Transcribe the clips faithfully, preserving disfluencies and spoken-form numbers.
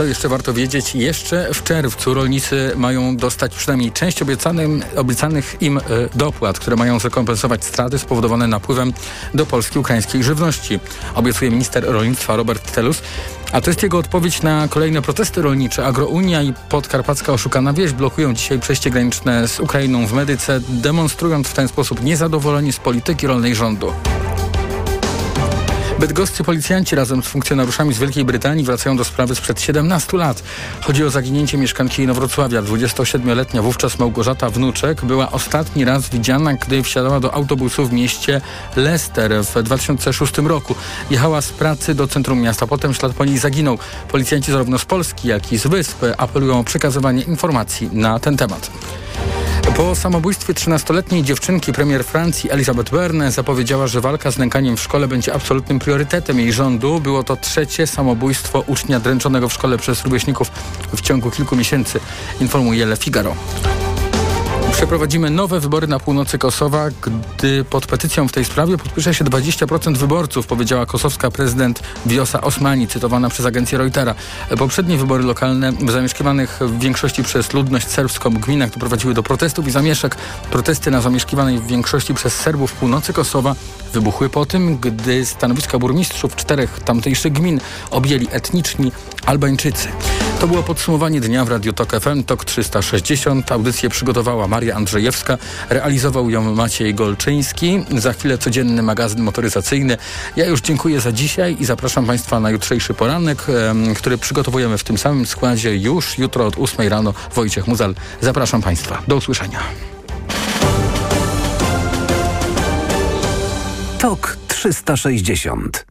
co jeszcze warto wiedzieć? Jeszcze w czerwcu rolnicy mają dostać przynajmniej część obiecanym, obiecanych im dopłat, które mają zrekompensować straty spowodowane napływem do Polski ukraińskiej żywności. Obiecuje minister rolnictwa Robert Telus, a to jest jego odpowiedź na kolejne protesty rolnicze. Agrounia i Podkarpacka Oszukana Wieś blokują dzisiaj przejście graniczne z Ukrainą w Medyce, demonstrując w ten sposób niezadowolenie z polityki rolnej rządu. Bydgoscy policjanci razem z funkcjonariuszami z Wielkiej Brytanii wracają do sprawy sprzed siedemnastu lat. Chodzi o zaginięcie mieszkanki Inowrocławia. dwudziestosiedmioletnia wówczas Małgorzata Wnuczek była ostatni raz widziana, gdy wsiadała do autobusu w mieście Leicester w dwa tysiące szóstym roku. Jechała z pracy do centrum miasta, potem ślad po niej zaginął. Policjanci zarówno z Polski, jak i z Wysp apelują o przekazywanie informacji na ten temat. Po samobójstwie trzynastoletniej dziewczynki premier Francji Elisabeth Borne zapowiedziała, że walka z nękaniem w szkole będzie absolutnym priorytetem jej rządu. Było to trzecie samobójstwo ucznia dręczonego w szkole przez rówieśników w ciągu kilku miesięcy, informuje Le Figaro. Przeprowadzimy nowe wybory na północy Kosowa, gdy pod petycją w tej sprawie podpisze się dwadzieścia procent wyborców, powiedziała kosowska prezydent Wjosa Osmani, cytowana przez agencję Reutera. Poprzednie wybory lokalne, zamieszkiwanych w większości przez ludność serbską gminach, doprowadziły do protestów i zamieszek. Protesty na zamieszkiwanej w większości przez Serbów północy Kosowa wybuchły po tym, gdy stanowiska burmistrzów czterech tamtejszych gmin objęli etniczni Albańczycy. To było podsumowanie dnia w Radiu Tok F M, Tok trzysta sześćdziesiąt. Audycję przygotowała Maria Andrzejewska, realizował ją Maciej Golczyński. Za chwilę codzienny magazyn motoryzacyjny. Ja już dziękuję za dzisiaj i zapraszam Państwa na jutrzejszy poranek, który przygotowujemy w tym samym składzie już jutro od ósmej rano. Wojciech Muzal. Zapraszam Państwa. Do usłyszenia. Tok trzysta sześćdziesiąt.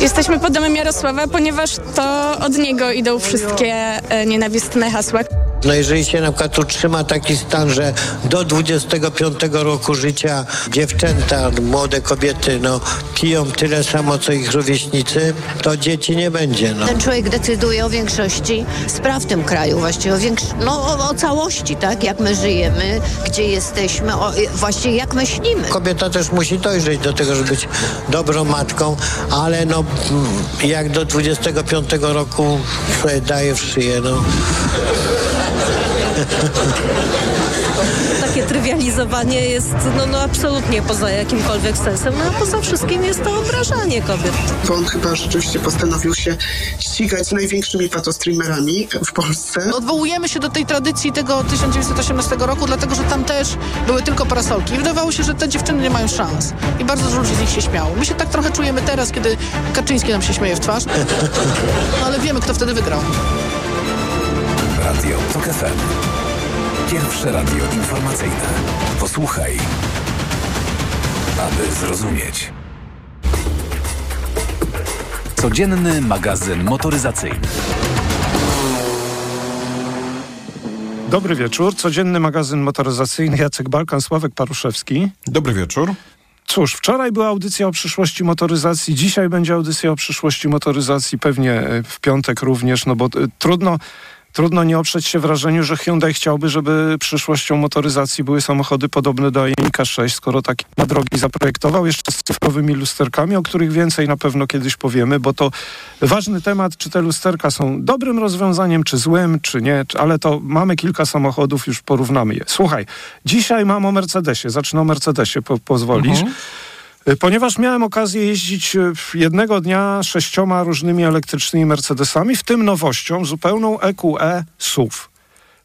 Jesteśmy pod domem Jarosława, ponieważ to od niego idą wszystkie e, nienawistne hasła. No jeżeli się na przykład utrzyma taki stan, że do dwudziestego piątego roku życia dziewczęta, młode kobiety, no piją tyle samo, co ich rówieśnicy, to dzieci nie będzie. No. Ten człowiek decyduje o większości spraw w tym kraju, właściwie o, większo- no, o, o całości, tak? Jak my żyjemy, gdzie jesteśmy, o, właściwie jak myślimy. Kobieta też musi dojrzeć do tego, żeby być dobrą matką, ale no jak do dwudziestego piątego roku sobie daje w szyję, no. Takie trywializowanie jest no, no absolutnie poza jakimkolwiek sensem, no, a poza wszystkim jest to obrażanie kobiet. To on chyba rzeczywiście postanowił się ścigać z największymi patostreamerami w Polsce. Odwołujemy się do tej tradycji tego tysiąc dziewięćset osiemnastego roku, dlatego że tam też były tylko parasolki i wydawało się, że te dziewczyny nie mają szans i bardzo dużo ludzi z nich się śmiało. My się tak trochę czujemy teraz, kiedy Kaczyński nam się śmieje w twarz, no, ale wiemy, kto wtedy wygrał. Radio Tok F M. Pierwsze radio informacyjne. Posłuchaj, aby zrozumieć. Codzienny magazyn motoryzacyjny. Dobry wieczór. Codzienny magazyn motoryzacyjny. Jacek Balkan, Sławek Paruszewski. Dobry wieczór. Cóż, wczoraj była audycja o przyszłości motoryzacji, dzisiaj będzie audycja o przyszłości motoryzacji, pewnie w piątek również, no bo y, trudno... Trudno nie oprzeć się wrażeniu, że Hyundai chciałby, żeby przyszłością motoryzacji były samochody podobne do inka sześć, skoro taki ma drogi zaprojektował, jeszcze z cyfrowymi lusterkami, o których więcej na pewno kiedyś powiemy, bo to ważny temat, czy te lusterka są dobrym rozwiązaniem, czy złym, czy nie, ale to mamy kilka samochodów, już porównamy je. Słuchaj, dzisiaj mam o Mercedesie, zacznę o Mercedesie, po, pozwolisz. Mhm. Ponieważ miałem okazję jeździć jednego dnia sześcioma różnymi elektrycznymi Mercedesami, w tym nowością, zupełną E Q E S U V.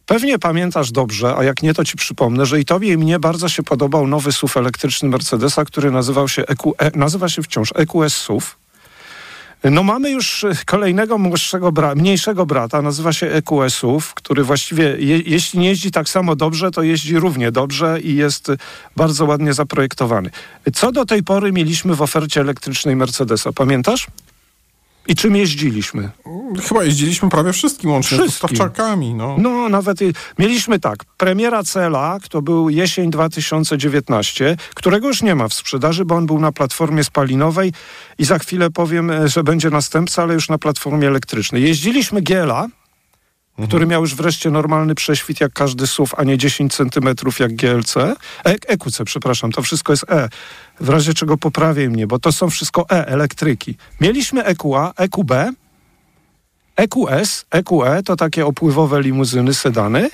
Pewnie pamiętasz dobrze, a jak nie, to ci przypomnę, że i tobie i mnie bardzo się podobał nowy S U V elektryczny Mercedesa, który nazywał się E Q E, nazywa się wciąż E Q S S U V. No mamy już kolejnego mniejszego, bra- mniejszego brata, nazywa się E Q E S U V, który właściwie je- jeśli nie jeździ tak samo dobrze, to jeździ równie dobrze i jest bardzo ładnie zaprojektowany. Co do tej pory mieliśmy w ofercie elektrycznej Mercedesa, pamiętasz? I czym jeździliśmy? Chyba jeździliśmy prawie wszystkim, łącznie wszystkim. Z dostawczakami. No, no nawet je... mieliśmy tak, premiera Cela, to był jesień dwa tysiące dziewiętnaście, którego już nie ma w sprzedaży, bo on był na platformie spalinowej i za chwilę powiem, że będzie następca, ale już na platformie elektrycznej. Jeździliśmy Giela, mhm. który miał już wreszcie normalny prześwit jak każdy S U V, a nie dziesięć centymetrów jak G L C. E- EQC, przepraszam, to wszystko jest E. w razie czego poprawię mnie, bo to są wszystko E, elektryki. Mieliśmy E Q A, E Q B, E Q S, E Q E, to takie opływowe limuzyny, sedany,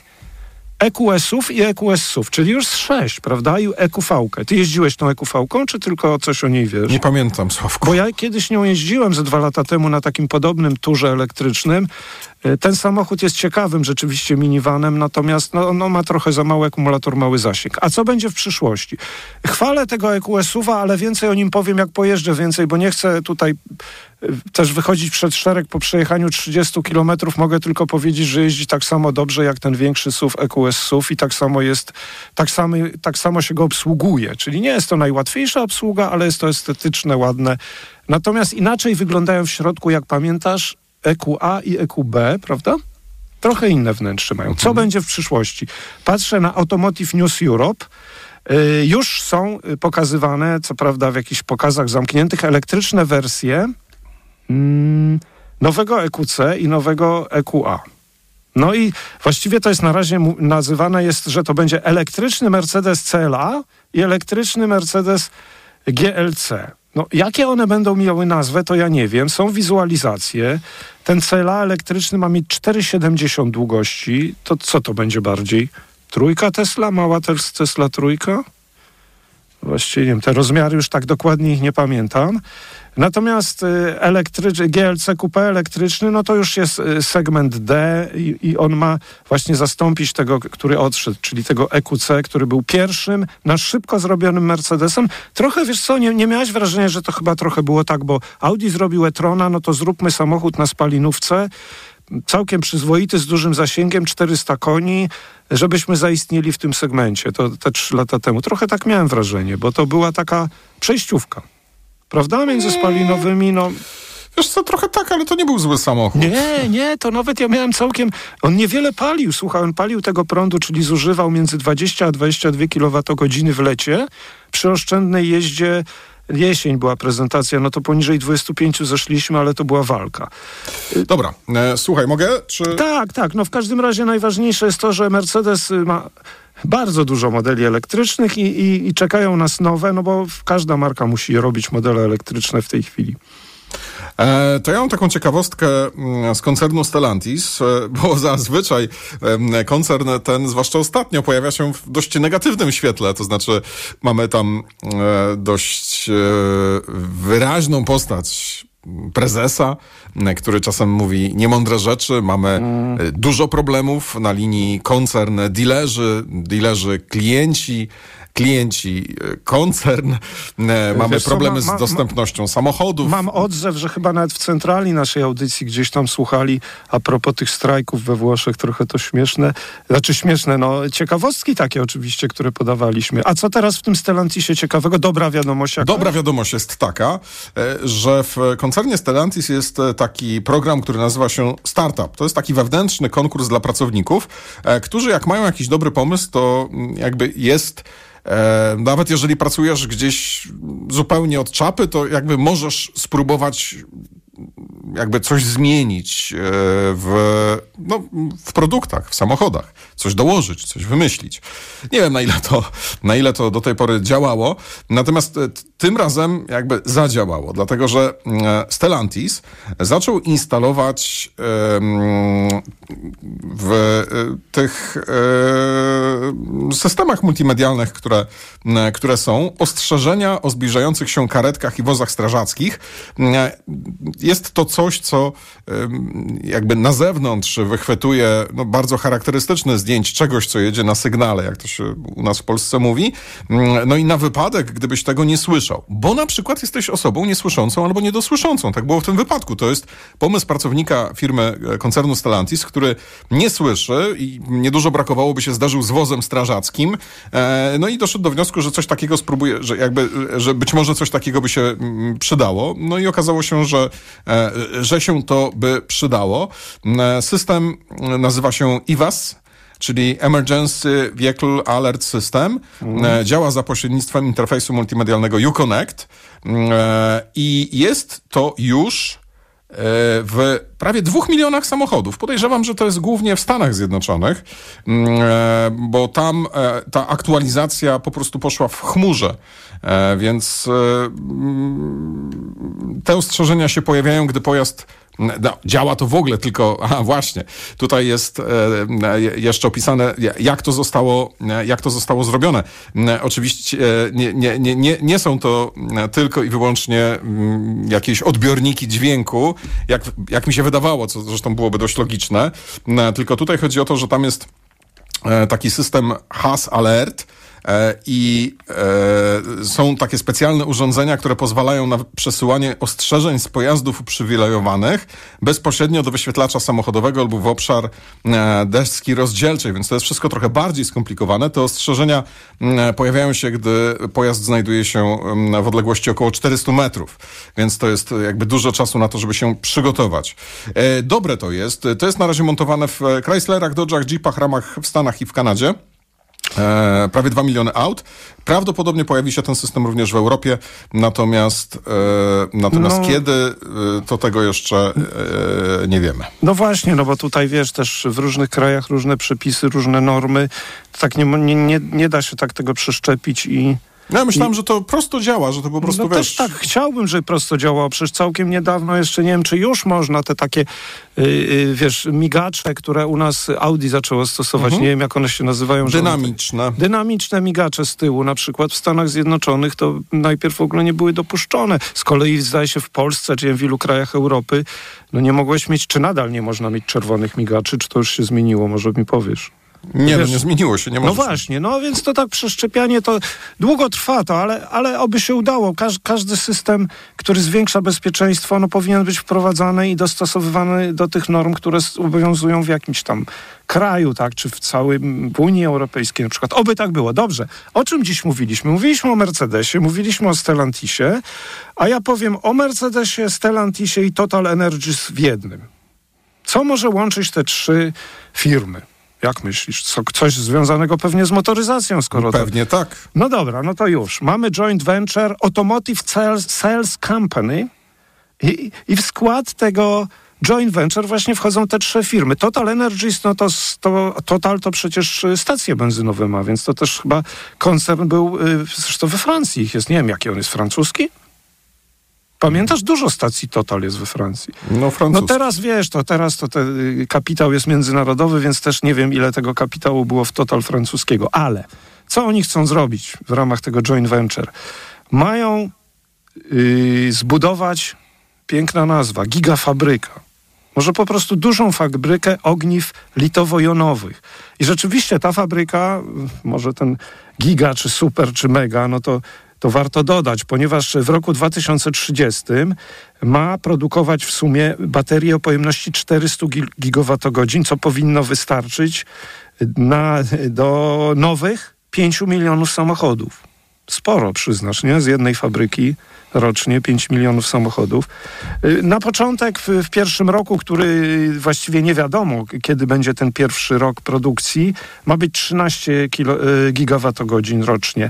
E Q S-ów i E Q S-ów, czyli już z sześć, prawda? I E Q V-kę. Ty jeździłeś tą E Q V-ką, czy tylko coś o niej wiesz? Nie pamiętam, Sławku. Bo ja kiedyś nią jeździłem ze dwa lata temu na takim podobnym turze elektrycznym. Ten samochód jest ciekawym rzeczywiście minivanem, natomiast no, no, ma trochę za mały akumulator, mały zasięg. A co będzie w przyszłości? Chwalę tego E Q S-uwa, ale więcej o nim powiem, jak pojeżdżę więcej, bo nie chcę tutaj też wychodzić przed szereg. Po przejechaniu trzydziestu kilometrów mogę tylko powiedzieć, że jeździ tak samo dobrze jak ten większy S U V, E Q S S U V i tak samo jest, tak, samy, tak samo się go obsługuje. Czyli nie jest to najłatwiejsza obsługa, ale jest to estetyczne, ładne. Natomiast inaczej wyglądają w środku, jak pamiętasz, E Q A i E Q B, prawda? Trochę inne wnętrze mają. Co mhm. będzie w przyszłości? Patrzę na Automotive News Europe. Yy, już są pokazywane, co prawda w jakichś pokazach zamkniętych, elektryczne wersje yy, nowego E Q C i nowego E Q A. No i właściwie to jest na razie nazywane jest, że to będzie elektryczny Mercedes C L A i elektryczny Mercedes G L C. No, jakie one będą miały nazwę, to ja nie wiem. Są wizualizacje. Ten C L A elektryczny ma mieć cztery siedemdziesiąt długości. To co to będzie bardziej? Trójka Tesla? Mała Tesla trójka? Właściwie nie wiem, te rozmiary już tak dokładnie ich nie pamiętam. Natomiast elektryczny, G L C Coupe elektryczny, no to już jest segment D i, i on ma właśnie zastąpić tego, który odszedł, czyli tego E Q C, który był pierwszym na szybko zrobionym Mercedesem. Trochę, wiesz co, nie, nie miałeś wrażenia, że to chyba trochę było tak, bo Audi zrobił e-trona, no to zróbmy samochód na spalinówce, całkiem przyzwoity, z dużym zasięgiem, czterysta koni, żebyśmy zaistnieli w tym segmencie. To te trzy lata temu. Trochę tak miałem wrażenie, bo to była taka przejściówka. Prawda? Między spalinowymi, no... Wiesz co, trochę tak, ale to nie był zły samochód. Nie, nie, to nawet ja miałem całkiem... On niewiele palił, słuchaj, on palił tego prądu, czyli zużywał między dwadzieścia a dwadzieścia dwie kilowatogodziny w lecie. Przy oszczędnej jeździe, jesień była prezentacja, no to poniżej dwudziestu pięciu zeszliśmy, ale to była walka. Dobra, e, słuchaj, mogę? Czy... Tak, tak, no w każdym razie najważniejsze jest to, że Mercedes ma... bardzo dużo modeli elektrycznych i, i, i czekają nas nowe, no bo każda marka musi robić modele elektryczne w tej chwili. E, to ja mam taką ciekawostkę z koncernu Stellantis, bo zazwyczaj koncern ten, zwłaszcza ostatnio, pojawia się w dość negatywnym świetle, to znaczy mamy tam dość wyraźną postać prezesa, który czasem mówi niemądre rzeczy. Mamy mm. dużo problemów na linii koncern-dilerzy, dilerzy klienci, klienci koncern. Mamy Wiesz, problemy co, ma, ma, z dostępnością ma, samochodów. Mam odzew, że chyba nawet w centrali naszej audycji gdzieś tam słuchali a propos tych strajków we Włoszech, trochę to śmieszne. Znaczy śmieszne, no ciekawostki takie oczywiście, które podawaliśmy. A co teraz w tym Stellantisie ciekawego? Dobra wiadomość jaka? Dobra wiadomość jest taka, że w koncernie Stellantis jest taki program, który nazywa się Startup. To jest taki wewnętrzny konkurs dla pracowników, którzy jak mają jakiś dobry pomysł, to jakby jest... Nawet jeżeli pracujesz gdzieś zupełnie od czapy, to jakby możesz spróbować jakby coś zmienić w, no, w produktach, w samochodach. Coś dołożyć, coś wymyślić. Nie wiem, na ile to, na ile to do tej pory działało. Natomiast tym razem jakby zadziałało, dlatego że Stellantis zaczął instalować w tych systemach multimedialnych, które, które są, ostrzeżenia o zbliżających się karetkach i wozach strażackich. Jest to coś, co jakby na zewnątrz wychwytuje no, bardzo charakterystyczne zdjęcie czegoś, co jedzie na sygnale, jak to się u nas w Polsce mówi. No i na wypadek, gdybyś tego nie słyszał, bo na przykład jesteś osobą niesłyszącą albo niedosłyszącą. Tak było w tym wypadku. To jest pomysł pracownika firmy koncernu Stellantis, który nie słyszy i niedużo brakowało, by się zdarzył z wozem strażackim. No i doszedł do wniosku, że coś takiego spróbuje, że jakby, że być może coś takiego by się przydało. No i okazało się, że że się to by przydało. System nazywa się E V A S, czyli Emergency Vehicle Alert System. Mm. Działa za pośrednictwem interfejsu multimedialnego uConnect i jest to już w prawie dwóch milionach samochodów. Podejrzewam, że to jest głównie w Stanach Zjednoczonych, bo tam ta aktualizacja po prostu poszła w chmurze, więc te ostrzeżenia się pojawiają, gdy pojazd No, działa to w ogóle tylko, aha, właśnie, tutaj jest e, jeszcze opisane, jak to zostało, jak to zostało zrobione. E, oczywiście e, nie, nie, nie, nie są to tylko i wyłącznie m, jakieś odbiorniki dźwięku, jak, jak mi się wydawało, co zresztą byłoby dość logiczne, e, tylko tutaj chodzi o to, że tam jest e, taki system H A S alert, i e, są takie specjalne urządzenia, które pozwalają na przesyłanie ostrzeżeń z pojazdów uprzywilejowanych bezpośrednio do wyświetlacza samochodowego albo w obszar e, deski rozdzielczej, więc to jest wszystko trochę bardziej skomplikowane. Te ostrzeżenia e, pojawiają się, gdy pojazd znajduje się w odległości około czterystu metrów, więc to jest jakby dużo czasu na to, żeby się przygotować. E, dobre to jest. To jest na razie montowane w Chryslerach, Dodge'ach, Jeepach, Ramach w Stanach i w Kanadzie. E, prawie dwa miliony aut. Prawdopodobnie pojawi się ten system również w Europie, natomiast, e, natomiast no, kiedy, e, to tego jeszcze e, nie wiemy. No właśnie, no bo tutaj wiesz, też w różnych krajach różne przepisy, różne normy. Tak nie, nie, nie, nie da się tak tego przeszczepić i... No ja myślałem, że to prosto działa, że to po prostu... No wiesz... też tak, chciałbym, żeby prosto działało. Przecież całkiem niedawno jeszcze, nie wiem, czy już można te takie, yy, yy, wiesz, migacze, które u nas Audi zaczęło stosować, mhm. nie wiem, jak one się nazywają. Dynamiczne. One, dynamiczne migacze z tyłu, na przykład w Stanach Zjednoczonych to najpierw w ogóle nie były dopuszczone. Z kolei zdaje się w Polsce, czy w ilu krajach Europy, no nie mogłeś mieć, czy nadal nie można mieć czerwonych migaczy, czy to już się zmieniło, może mi powiesz. Nie, wiesz, no nie zmieniło się, nie może. No właśnie, no więc to tak przeszczepianie to długo trwa to, ale, ale oby się udało. Każ, każdy system, który zwiększa bezpieczeństwo, no powinien być wprowadzany i dostosowywany do tych norm, które obowiązują w jakimś tam kraju, tak, czy w całym w Unii Europejskiej na przykład. Oby tak było. Dobrze. O czym dziś mówiliśmy? Mówiliśmy o Mercedesie, mówiliśmy o Stellantisie, a ja powiem o Mercedesie, Stellantisie i Total Energies w jednym. Co może łączyć te trzy firmy? Jak myślisz? Co, coś związanego pewnie z motoryzacją, skoro... Pewnie tak. tak. No dobra, no to już. Mamy joint venture Automotive Sales Company i, i w skład tego joint venture właśnie wchodzą te trzy firmy. Total Energies, no to, to Total to przecież stacje benzynowe ma, więc to też chyba koncern był, zresztą we Francji ich jest, nie wiem, jaki on jest, francuski? Pamiętasz, dużo stacji Total jest we Francji. No, no teraz wiesz, to teraz to te, kapitał jest międzynarodowy, więc też nie wiem, ile tego kapitału było w Total francuskiego. Ale co oni chcą zrobić w ramach tego joint venture? Mają yy, zbudować, piękna nazwa, gigafabryka. Może po prostu dużą fabrykę ogniw litowo-jonowych. I rzeczywiście ta fabryka, może ten giga, czy super, czy mega, no to... to warto dodać, ponieważ w roku dwa tysiące trzydziestym ma produkować w sumie baterie o pojemności czterysta gigawatogodzin, co powinno wystarczyć na, do nowych pięciu milionów samochodów. Sporo, przyznasz, nie? Z jednej fabryki rocznie pięć milionów samochodów. Na początek, w, w pierwszym roku, który właściwie nie wiadomo, kiedy będzie ten pierwszy rok produkcji, ma być trzynaście gigawatogodzin rocznie.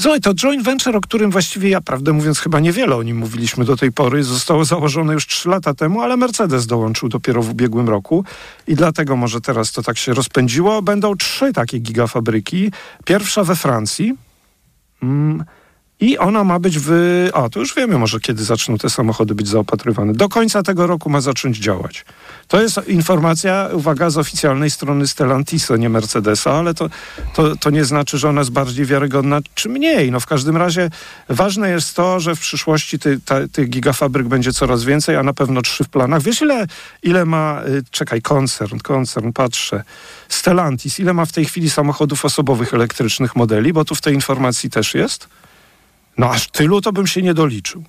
Słuchaj, to joint venture, o którym właściwie ja, prawdę mówiąc, chyba niewiele o nim mówiliśmy do tej pory, zostało założone już trzy lata temu, ale Mercedes dołączył dopiero w ubiegłym roku i dlatego może teraz to tak się rozpędziło. Będą trzy takie gigafabryki. Pierwsza we Francji mm. i ona ma być w... A, to już wiemy może, kiedy zaczną te samochody być zaopatrywane. Do końca tego roku ma zacząć działać. To jest informacja, uwaga, z oficjalnej strony Stellantisa, nie Mercedesa, ale to, to, to nie znaczy, że ona jest bardziej wiarygodna czy mniej. No w każdym razie ważne jest to, że w przyszłości ty, ta, tych gigafabryk będzie coraz więcej, a na pewno trzy w planach. Wiesz, ile, ile ma... Czekaj, koncern, koncern, patrzę. Stellantis, ile ma w tej chwili samochodów osobowych elektrycznych modeli? Bo tu w tej informacji też jest. No aż tylu to bym się nie doliczył.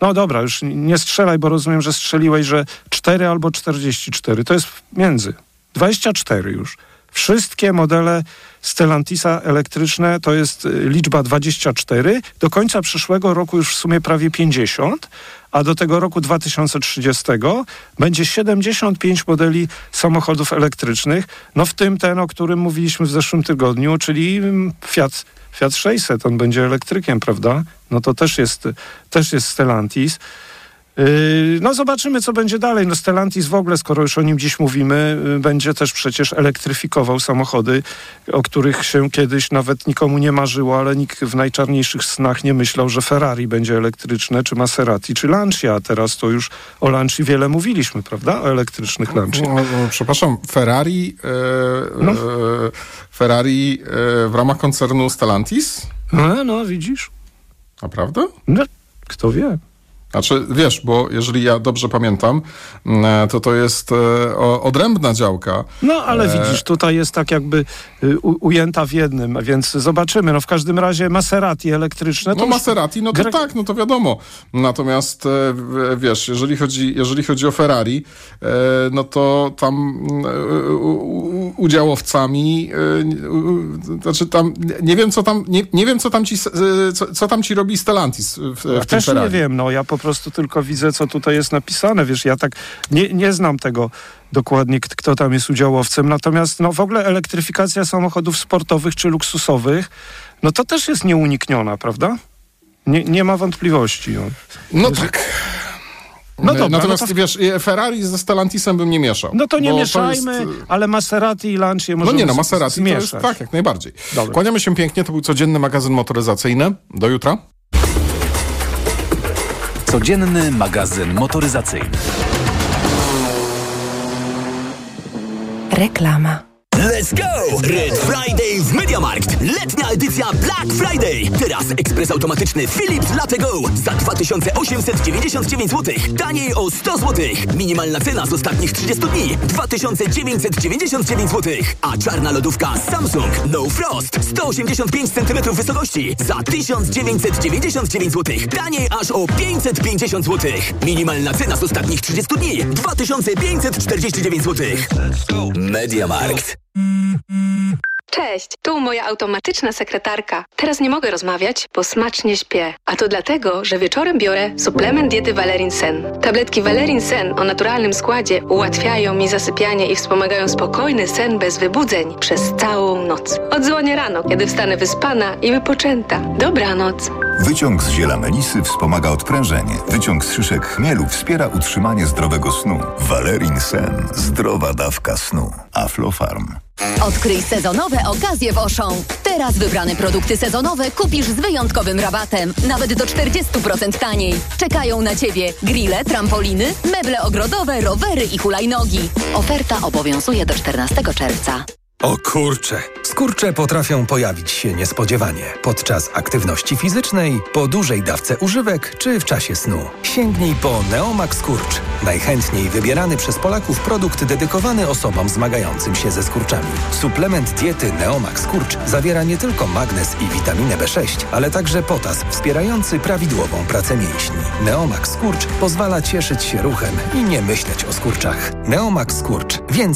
No dobra, już nie strzelaj, bo rozumiem, że strzeliłeś, że cztery albo czterdzieści cztery. To jest między. dwadzieścia cztery już. Wszystkie modele Stellantisa elektryczne to jest liczba dwadzieścia cztery. Do końca przyszłego roku już w sumie prawie pięćdziesiąt, a do tego roku dwa tysiące trzydziestego będzie siedemdziesiąt pięć modeli samochodów elektrycznych, no w tym ten, o którym mówiliśmy w zeszłym tygodniu, czyli Fiat Fiat sześćset, on będzie elektrykiem, prawda? No to też jest, też jest Stellantis. No zobaczymy, co będzie dalej. No Stellantis w ogóle, skoro już o nim dziś mówimy, będzie też przecież elektryfikował samochody, o których się kiedyś nawet nikomu nie marzyło, ale nikt w najczarniejszych snach nie myślał, że Ferrari będzie elektryczne, czy Maserati, czy Lancia. Teraz to już o Lancii wiele mówiliśmy, prawda? O elektrycznych Lancii. No, no, przepraszam, Ferrari, yy, no. yy, Ferrari yy, w ramach koncernu Stellantis? No, no widzisz. Naprawdę? No, kto wie. Znaczy, wiesz, bo jeżeli ja dobrze pamiętam, to to jest odrębna działka. No, ale widzisz, tutaj jest tak jakby ujęta w jednym, więc zobaczymy. No, w każdym razie Maserati elektryczne. To no, Maserati, no to gre... tak, no to wiadomo. Natomiast, wiesz, jeżeli chodzi, jeżeli chodzi o Ferrari, no to tam udziałowcami, znaczy tam, nie wiem, co tam, nie, nie wiem, co tam ci, co, co tam ci robi Stellantis w, w ja tym też Ferrari. Nie wiem, no ja po Po prostu tylko widzę, co tutaj jest napisane. Wiesz, ja tak nie, nie znam tego dokładnie, kto tam jest udziałowcem. Natomiast no, w ogóle elektryfikacja samochodów sportowych czy luksusowych, no to też jest nieunikniona, prawda? Nie, nie ma wątpliwości. No, no tak. No dobra, natomiast no to... wiesz, Ferrari ze Stellantisem bym nie mieszał. No to nie mieszajmy, to jest... ale Maserati i Lancia możemy No nie, no Maserati zmieszać. To jest, tak, jak najbardziej. Dobra. Kłaniamy się pięknie, to był codzienny magazyn motoryzacyjny. Do jutra. Codzienny magazyn motoryzacyjny. Reklama. Let's go! Red Friday w MediaMarkt. Letnia edycja Black Friday. Teraz ekspres automatyczny Philips Latte Go za dwa tysiące osiemset dziewięćdziesiąt dziewięć złotych. Taniej o sto złotych. Minimalna cena z ostatnich trzydziestu dni dwa tysiące dziewięćset dziewięćdziesiąt dziewięć złotych. A czarna lodówka Samsung No Frost sto osiemdziesiąt pięć centymetrów wysokości za tysiąc dziewięćset dziewięćdziesiąt dziewięć złotych. Taniej aż o pięćset pięćdziesiąt złotych. Minimalna cena z ostatnich trzydziestu dni dwa tysiące pięćset czterdzieści dziewięć złotych. MediaMarkt. Cześć, tu moja automatyczna sekretarka. Teraz nie mogę rozmawiać, bo smacznie śpię. A to dlatego, że wieczorem biorę suplement diety Valerin Sen. Tabletki Valerin Sen o naturalnym składzie ułatwiają mi zasypianie i wspomagają spokojny sen bez wybudzeń przez całą noc. Odzwonię rano, kiedy wstanę wyspana i wypoczęta. Dobranoc. Wyciąg z ziela melisy wspomaga odprężenie. Wyciąg z szyszek chmielu wspiera utrzymanie zdrowego snu. Valerin Sen. Zdrowa dawka snu. Aflofarm. Odkryj sezonowe okazje w Auchan. Teraz wybrane produkty sezonowe kupisz z wyjątkowym rabatem. Nawet do czterdzieści procent taniej. Czekają na Ciebie grille, trampoliny, meble ogrodowe, rowery i hulajnogi. Oferta obowiązuje do czternastego czerwca. O kurcze! Skurcze potrafią pojawić się niespodziewanie podczas aktywności fizycznej, po dużej dawce używek czy w czasie snu. Sięgnij po Neomax Kurcz, najchętniej wybierany przez Polaków produkt dedykowany osobom zmagającym się ze skurczami. Suplement diety Neomax Kurcz zawiera nie tylko magnez i witaminę B sześć, ale także potas wspierający prawidłową pracę mięśni. Neomax Kurcz pozwala cieszyć się ruchem i nie myśleć o skurczach. Neomax Kurcz. Więcej